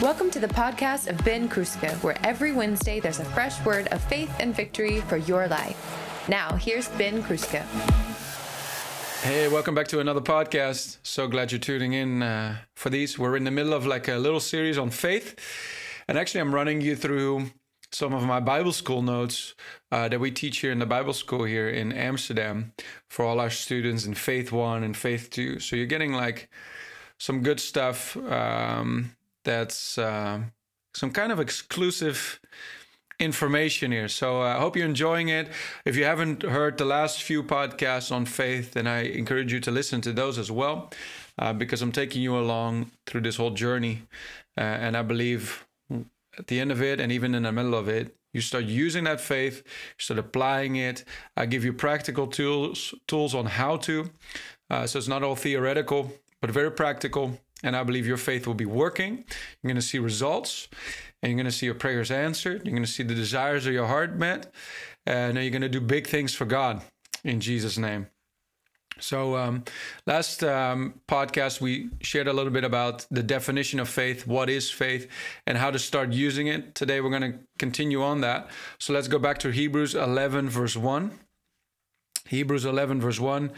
Welcome to the podcast of Ben Kruske, where every Wednesday there's a fresh word of faith and victory for your life. Now, here's Ben Kruske. Hey, welcome back to another podcast. So glad you're tuning in for these. We're in the middle of like a little series on faith. And actually, I'm running you through some of my Bible school notes that we teach here in the Bible school here in Amsterdam for all our students in Faith 1 and Faith 2. So you're getting like some good stuff that's some kind of exclusive information here. So I hope you're enjoying it. If you haven't heard the last few podcasts on faith, then I encourage you to listen to those as well, because I'm taking you along through this whole journey. And I believe at the end of it, and even in the middle of it, you start using that faith, you start applying it. I give you practical tools on how to. So it's not all theoretical, but very practical. And I believe your faith will be working. You're going to see results, and you're going to see your prayers answered. You're going to see the desires of your heart met. And you're going to do big things for God in Jesus' name. So last podcast, we shared a little bit about the definition of faith, what is faith, and how to start using it. Today, we're going to continue on that. So let's go back to Hebrews 11, verse 1. Hebrews 11, verse 1,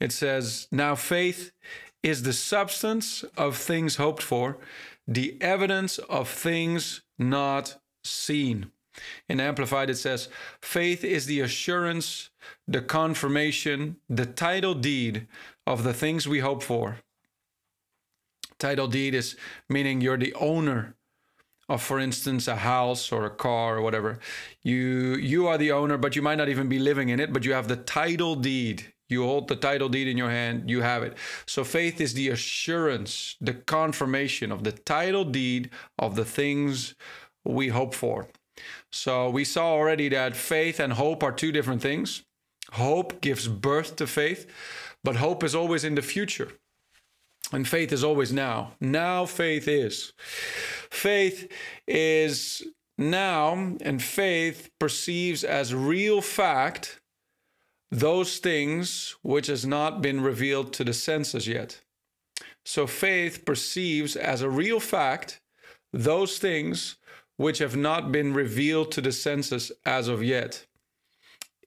it says, "Now faith is the substance of things hoped for, the evidence of things not seen." In Amplified, it says, "Faith is the assurance, the confirmation, the title deed of the things we hope for." Title deed is meaning you're the owner of, for instance, a house or a car or whatever. You are the owner, but you might not even be living in it, but you have the title deed. You hold the title deed in your hand, you have it. So faith is the assurance, the confirmation of the title deed of the things we hope for. So we saw already that faith and hope are two different things. Hope gives birth to faith, but hope is always in the future. And faith is always now. Now faith is. Faith is now, and faith perceives as real fact those things which has not been revealed to the senses yet. So faith perceives as a real fact those things which have not been revealed to the senses as of yet.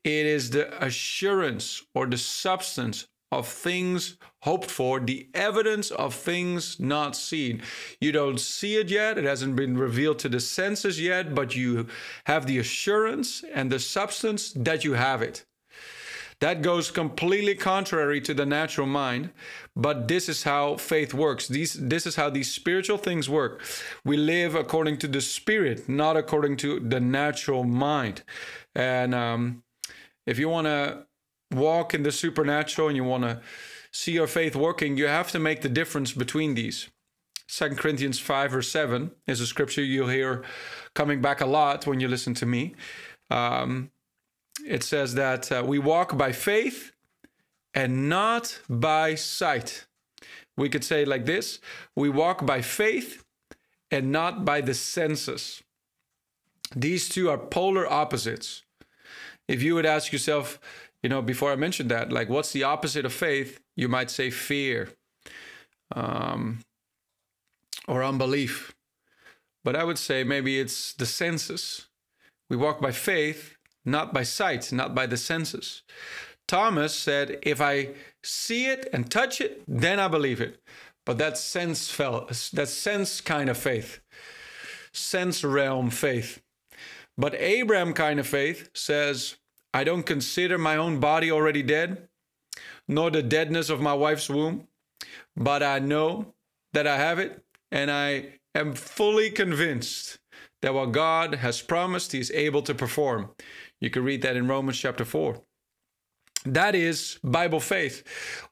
It is the assurance or the substance of things hoped for, the evidence of things not seen. You don't see it yet. It hasn't been revealed to the senses yet, but you have the assurance and the substance that you have it. That goes completely contrary to the natural mind, but this is how faith works. This is how these spiritual things work. We live according to the Spirit, not according to the natural mind. And if you want to walk in the supernatural and you want to see your faith working, you have to make the difference between these. 2 Corinthians 5 verse 7 is a scripture you'll hear coming back a lot when you listen to me. It says that we walk by faith and not by sight. We could say it like this: we walk by faith and not by the senses. These two are polar opposites. If you would ask yourself, you know, before I mentioned that, like, what's the opposite of faith? You might say fear or unbelief. But I would say maybe it's the senses. We walk by faith, not by sight, not by the senses. Thomas said, "If I see it and touch it, then I believe it." But that's sense kind of faith, sense realm faith. But Abraham kind of faith says, "I don't consider my own body already dead, nor the deadness of my wife's womb, but I know that I have it, and I am fully convinced that what God has promised, He is able to perform." You can read that in Romans chapter 4. That is Bible faith.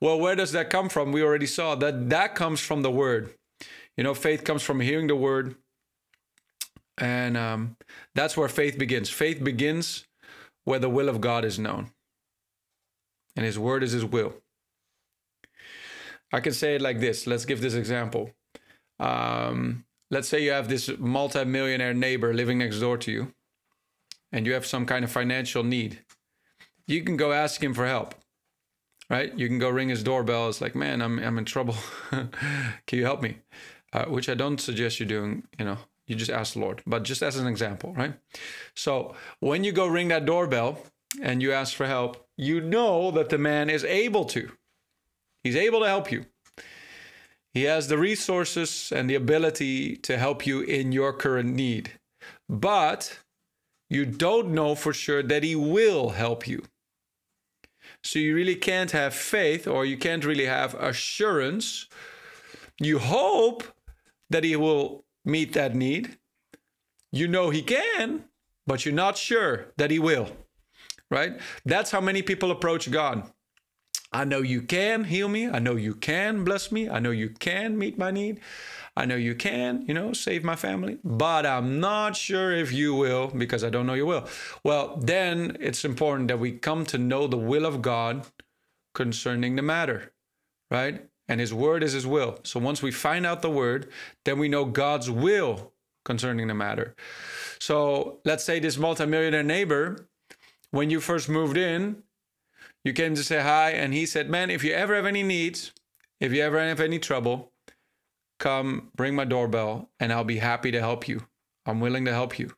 Well, where does that come from? We already saw that that comes from the Word. You know, faith comes from hearing the Word. And that's where faith begins. Faith begins where the will of God is known. And His Word is His will. I can say it like this. Let's give this example. Let's say you have this multimillionaire neighbor living next door to you, and you have some kind of financial need. You can go ask him for help, right? You can go ring his doorbell. It's like, "Man, I'm in trouble. Can you help me?" which I don't suggest you doing, you know, you just ask the Lord, but just as an example, right? So when you go ring that doorbell and you ask for help, you know that the man is able to. He's able to help you. He has the resources and the ability to help you in your current need, but you don't know for sure that he will help you. So you really can't have faith, or you can't really have assurance. You hope that he will meet that need. You know he can, but you're not sure that he will, right? That's how many people approach God. I know you can heal me. I know you can bless me. I know you can meet my need. I know you can, you know, save my family, but I'm not sure if you will, because I don't know your will. Well, then it's important that we come to know the will of God concerning the matter, right? And his word is his will. So once we find out the word, then we know God's will concerning the matter. So let's say this multimillionaire neighbor, when you first moved in, you came to say hi, and he said, man, if you ever have any needs, if you ever have any trouble, come bring my doorbell and I'll be happy to help you. I'm willing to help you.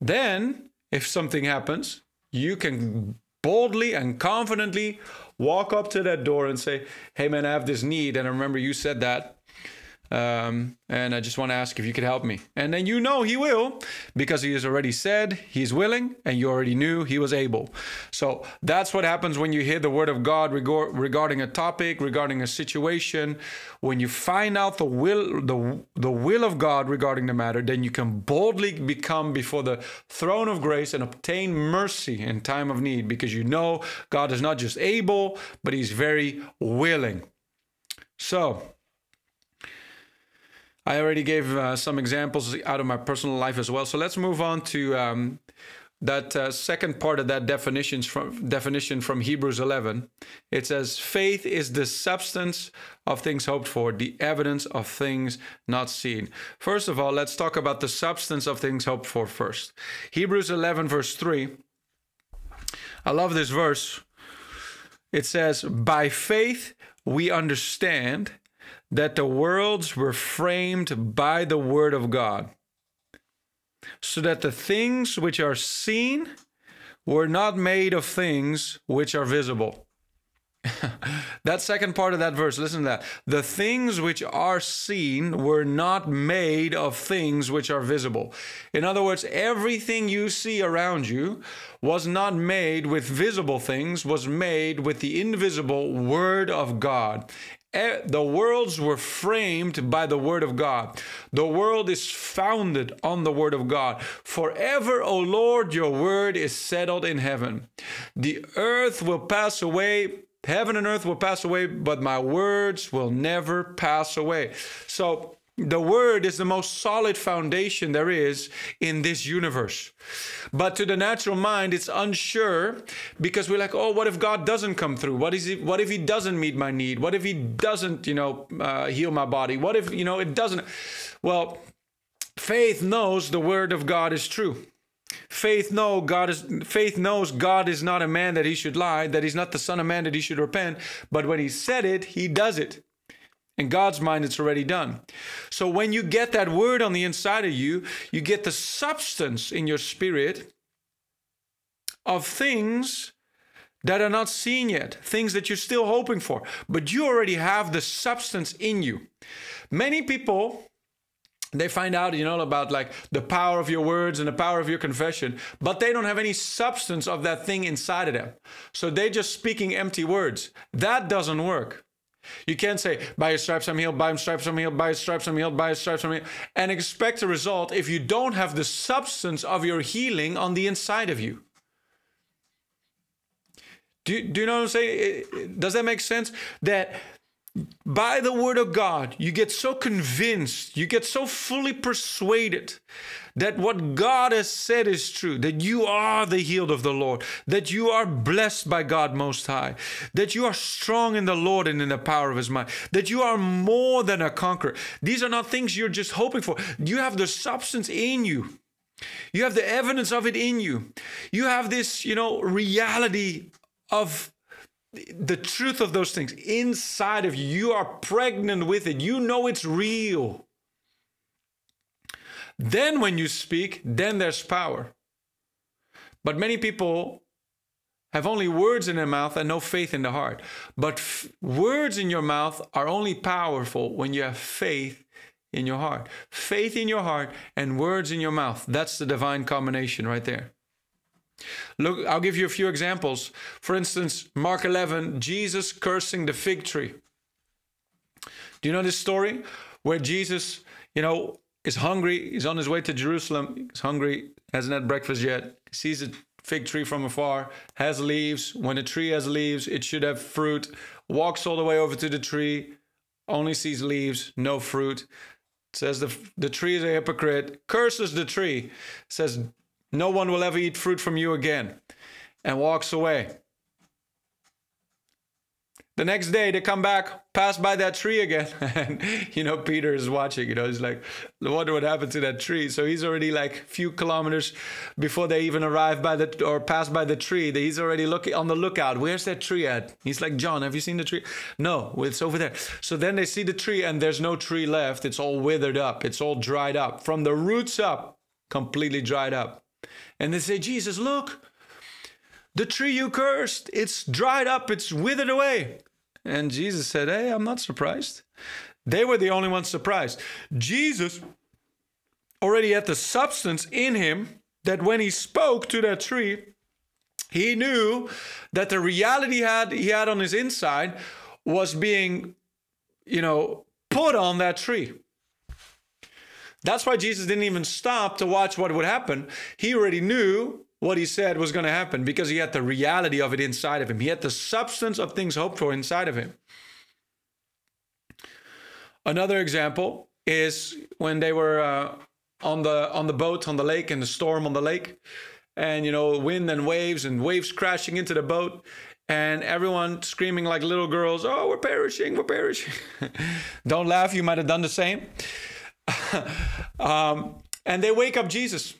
Then, if something happens, you can boldly and confidently walk up to that door and say, hey, man, I have this need. And I remember you said that. And I just want to ask if you could help me. And then you know he will, because he has already said he's willing, and you already knew he was able. So that's what happens when you hear the word of God regarding a topic, regarding a situation. When you find out the will of God regarding the matter, then you can boldly become before the throne of grace and obtain mercy in time of need, because you know God is not just able, but he's very willing. So I already gave some examples out of my personal life as well. So let's move on to that second part of that definition from Hebrews 11. It says, faith is the substance of things hoped for, the evidence of things not seen. First of all, let's talk about the substance of things hoped for first. Hebrews 11, verse 3. I love this verse. It says, by faith we understand that the worlds were framed by the word of God, so that the things which are seen were not made of things which are visible. That second part of that verse, listen to that. The things which are seen were not made of things which are visible. In other words, everything you see around you was not made with visible things, was made with the invisible word of God. The worlds were framed by the word of God. The world is founded on the word of God. Forever, O Lord, your word is settled in heaven. The earth will pass away, heaven and earth will pass away, but my words will never pass away. So the word is the most solid foundation there is in this universe. But to the natural mind, it's unsure, because we're like, oh, what if God doesn't come through? What if he doesn't meet my need? What if he doesn't, you know, heal my body? What if, you know, it doesn't? Well, faith knows the word of God is true. Faith knows God is not a man that he should lie, that he's not the son of man that he should repent. But when he said it, he does it. In God's mind, it's already done. So when you get that word on the inside of you, you get the substance in your spirit of things that are not seen yet, things that you're still hoping for, but you already have the substance in you. Many people, they find out, you know, about like the power of your words and the power of your confession, but they don't have any substance of that thing inside of them. So they're just speaking empty words. That doesn't work. You can't say, by his stripes I'm healed, by his stripes I'm healed, by his stripes I'm healed, by his stripes I'm healed, and expect a result if you don't have the substance of your healing on the inside of you. Do you know what I'm saying? Does that make sense? That by the word of God, you get so convinced, you get so fully persuaded that what God has said is true, that you are the healed of the Lord, that you are blessed by God Most High, that you are strong in the Lord and in the power of his might, that you are more than a conqueror. These are not things you're just hoping for. You have the substance in you. You have the evidence of it in you. You have this, you know, reality of the truth of those things inside of you. You are pregnant with it. You know it's real. Then when you speak, then there's power. But many people have only words in their mouth and no faith in the heart. But words in your mouth are only powerful when you have faith in your heart. Faith in your heart and words in your mouth. That's the divine combination right there. Look, I'll give you a few examples. For instance, Mark 11, Jesus cursing the fig tree. Do you know this story? Where Jesus, you know, is hungry. He's on his way to Jerusalem. He's hungry, hasn't had breakfast yet. He sees a fig tree from afar, has leaves. When a tree has leaves, it should have fruit. Walks all the way over to the tree, only sees leaves, no fruit. Says the tree is a hypocrite, curses the tree, says, "No one will ever eat fruit from you again," and walks away. The next day they come back, pass by that tree again. And, you know, Peter is watching, you know, he's like, I wonder what happened to that tree. So he's already like a few kilometers before they even arrive by the, or pass by the tree. He's already looking on the lookout. Where's that tree at? He's like, John, have you seen the tree? No, it's over there. So then they see the tree and there's no tree left. It's all withered up. It's all dried up from the roots up, completely dried up. And they say, Jesus, look, the tree you cursed, it's dried up, it's withered away. And Jesus said, hey, I'm not surprised. They were the only ones surprised. Jesus already had the substance in him that when he spoke to that tree, he knew that the reality he had on his inside was being, you know, put on that tree. That's why Jesus didn't even stop to watch what would happen. He already knew what he said was going to happen because he had the reality of it inside of him. He had the substance of things hoped for inside of him. Another example is when they were on the boat on the lake and the storm on the lake, and you know, wind and waves crashing into the boat, and everyone screaming like little girls, "Oh, we're perishing, we're perishing!" Don't laugh. You might have done the same. And they wake up Jesus.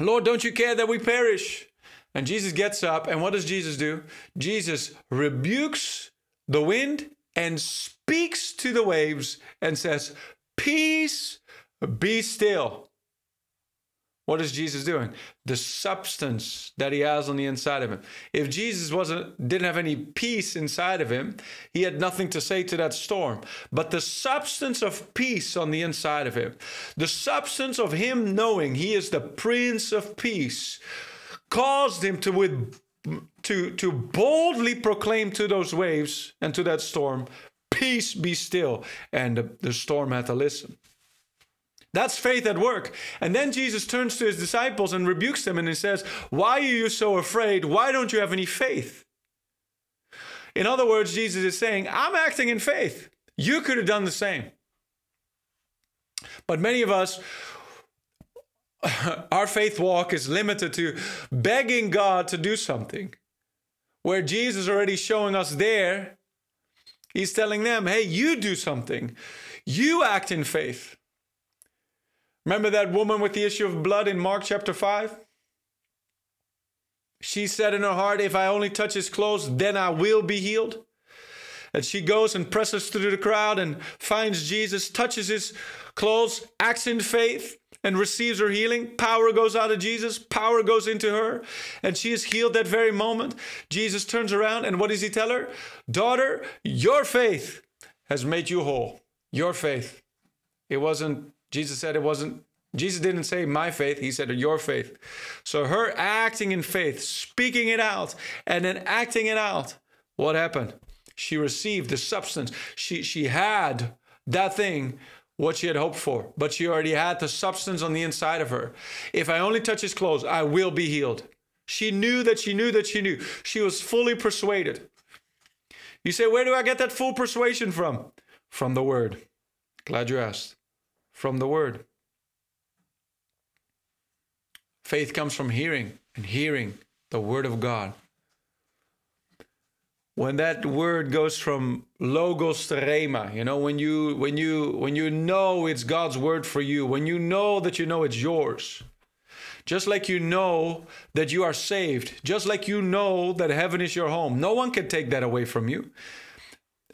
Lord, don't you care that we perish? And Jesus gets up, and what does Jesus do? Jesus rebukes the wind and speaks to the waves and says, peace, be still. What is Jesus doing? The substance that he has on the inside of him. If Jesus didn't have any peace inside of him, he had nothing to say to that storm. But the substance of peace on the inside of him, the substance of him knowing he is the Prince of Peace, caused him to boldly proclaim to those waves and to that storm, peace, be still. And the storm had to listen. That's faith at work. And then Jesus turns to his disciples and rebukes them and he says, why are you so afraid? Why don't you have any faith? In other words, Jesus is saying, I'm acting in faith. You could have done the same. But many of us, our faith walk is limited to begging God to do something. Where Jesus is already showing us there, he's telling them, hey, you do something. You act in faith. Remember that woman with the issue of blood in Mark chapter 5? She said in her heart, if I only touch his clothes, then I will be healed. And she goes and presses through the crowd and finds Jesus, touches his clothes, acts in faith, and receives her healing. Power goes out of Jesus. Power goes into her. And she is healed that very moment. Jesus turns around and what does he tell her? Daughter, your faith has made you whole. Your faith. It wasn't. Jesus said it wasn't, Jesus didn't say my faith, he said your faith. So her acting in faith, speaking it out, and then acting it out, what happened? She received the substance. She had that thing, what she had hoped for, but she already had the substance on the inside of her. If I only touch his clothes, I will be healed. She knew that she knew that she knew. She was fully persuaded. You say, where do I get that full persuasion from? From the word. Glad you asked. From the word. Faith comes from hearing and hearing the word of God. When that word goes from logos to rhema, you know, when you know it's God's word for you, when you know that you know it's yours. Just like you know that you are saved, just like you know that heaven is your home, no one can take that away from you.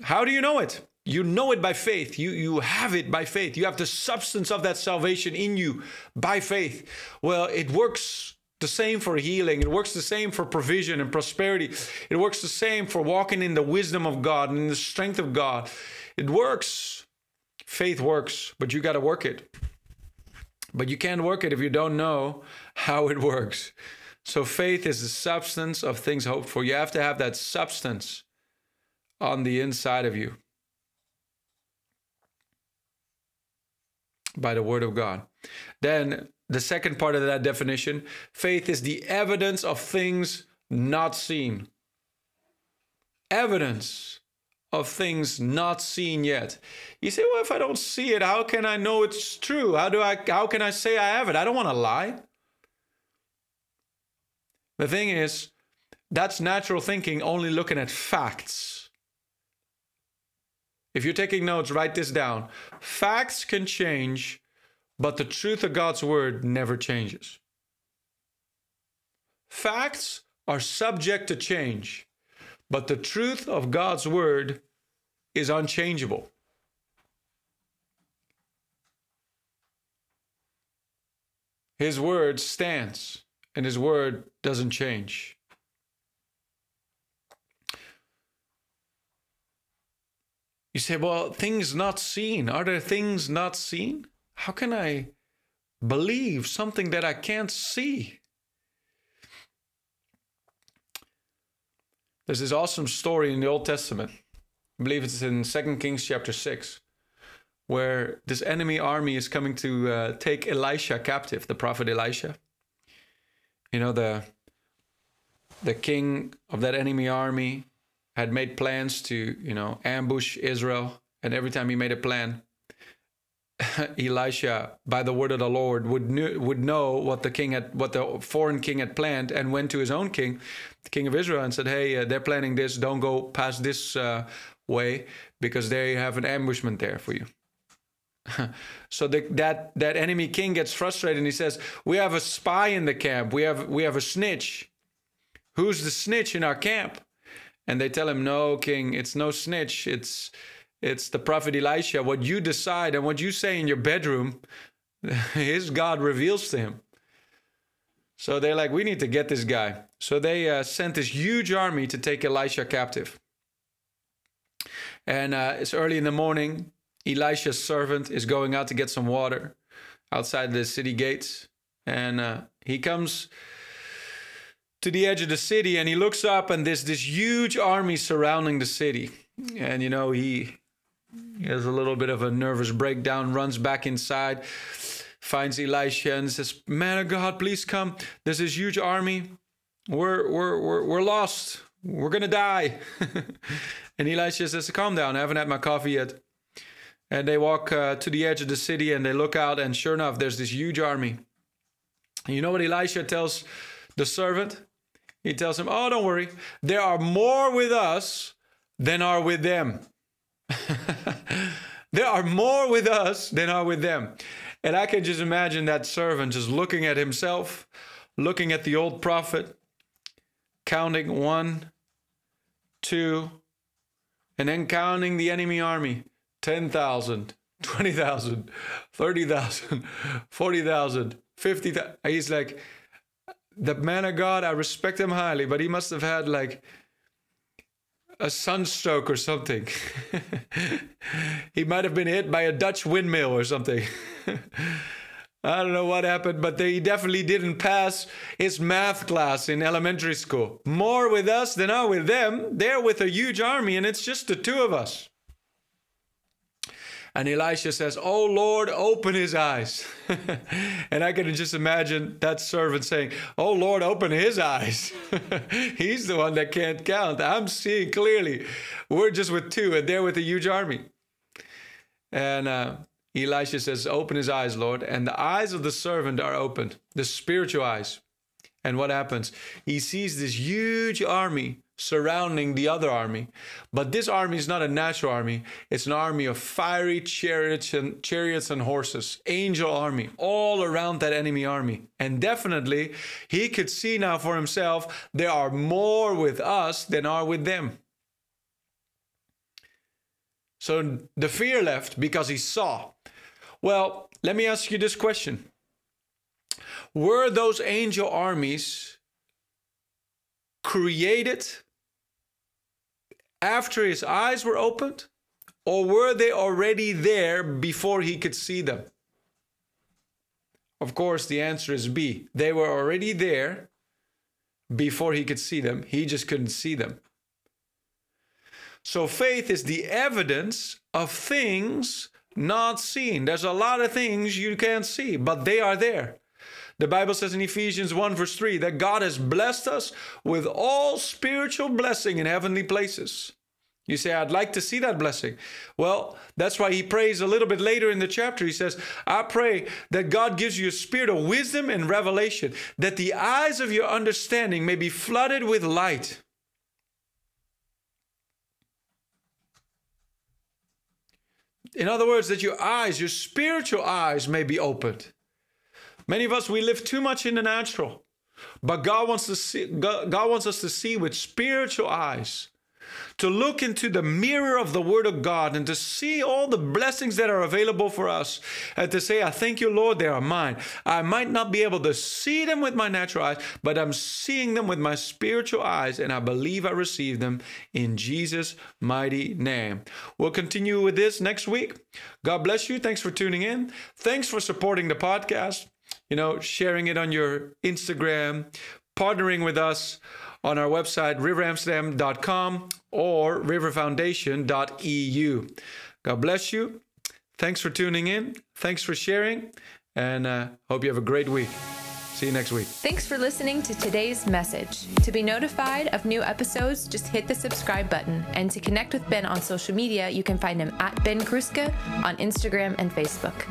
How do you know it? You know it by faith. You have it by faith. You have the substance of that salvation in you by faith. Well, it works the same for healing. It works the same for provision and prosperity. It works the same for walking in the wisdom of God and in the strength of God. It works. Faith works, but you got to work it. But you can't work it if you don't know how it works. So faith is the substance of things hoped for. You have to have that substance on the inside of you by the word of God. Then the second part of that definition, faith is the evidence of things not seen. Evidence of things not seen yet. You say, well, if I don't see it, how can I know it's true? How can I say I have it? I don't want to lie. The thing is, that's natural thinking, only looking at facts. If you're taking notes, write this down. Facts can change, but the truth of God's word never changes. Facts are subject to change, but the truth of God's word is unchangeable. His word stands, and his word doesn't change. You say, well, things not seen. Are there things not seen? How can I believe something that I can't see? There's this awesome story in the Old Testament. I believe it's in 2 Kings chapter 6, where this enemy army is coming to take Elisha captive, the prophet Elisha. You know, the king of that enemy army had made plans to, you know, ambush Israel. And every time he made a plan, Elisha, by the word of the Lord, would know what the king had, what the foreign king had planned, and went to his own king, the king of Israel, and said, hey, they're planning this. Don't go past this way, because they have an ambushment there for you. So that enemy king gets frustrated, and he says, we have a spy in the camp. We have a snitch. Who's the snitch in our camp? And they tell him, no, king, it's no snitch. It's the prophet Elisha. What you decide and what you say in your bedroom, his God reveals to him. So they're like, we need to get this guy. So they sent this huge army to take Elisha captive. And it's early in the morning. Elisha's servant is going out to get some water outside the city gates. And he comes to the edge of the city, and he looks up, and there's this huge army surrounding the city. And, you know, he has a little bit of a nervous breakdown, runs back inside, finds Elisha and says, man of God, please come. There's this huge army. We're lost. We're going to die. And Elisha says, calm down. I haven't had my coffee yet. And they walk to the edge of the city, and they look out, and sure enough, there's this huge army. And you know what Elisha tells the servant? He tells him, oh, don't worry. There are more with us than are with them. There are more with us than are with them. And I can just imagine that servant just looking at himself, looking at the old prophet, counting 1, 2, and then counting the enemy army, 10,000, 20,000, 30,000, 40,000, 50,000. He's like, the man of God, I respect him highly, but he must have had like a sunstroke or something. He might have been hit by a Dutch windmill or something. I don't know what happened, but he definitely didn't pass his math class in elementary school. More with us than are with them. They're with a huge army, and it's just the two of us. And Elisha says, oh, Lord, open his eyes. And I can just imagine that servant saying, oh, Lord, open his eyes. He's the one that can't count. I'm seeing clearly. We're just with two, and they're with a huge army. And Elisha says, open his eyes, Lord. And the eyes of the servant are opened, the spiritual eyes. And what happens? He sees this huge army surrounding the other army. But this army is not a natural army. It's an army of fiery chariots and horses, angel army, all around that enemy army. And definitely he could see now for himself, there are more with us than are with them. So the fear left because he saw. Well, let me ask you this question. Were those angel armies created after his eyes were opened, or were they already there before he could see them? Of course, the answer is B. They were already there before he could see them. He just couldn't see them. So faith is the evidence of things not seen. There's a lot of things you can't see, but they are there. The Bible says in Ephesians 1 verse 3 that God has blessed us with all spiritual blessing in heavenly places. You say, I'd like to see that blessing. Well, that's why he prays a little bit later in the chapter. He says, I pray that God gives you a spirit of wisdom and revelation, that the eyes of your understanding may be flooded with light. In other words, that your eyes, your spiritual eyes may be opened. Many of us, we live too much in the natural, but God wants us to see with spiritual eyes, to look into the mirror of the Word of God and to see all the blessings that are available for us and to say, I thank you, Lord, they are mine. I might not be able to see them with my natural eyes, but I'm seeing them with my spiritual eyes, and I believe I receive them in Jesus' mighty name. We'll continue with this next week. God bless you. Thanks for tuning in. Thanks for supporting the podcast, sharing it on your Instagram, partnering with us on our website, riveramsterdam.com or riverfoundation.eu. God bless you. Thanks for tuning in. Thanks for sharing. And hope you have a great week. See you next week. Thanks for listening to today's message. To be notified of new episodes, just hit the subscribe button. And to connect with Ben on social media, you can find him at Ben Kruske on Instagram and Facebook.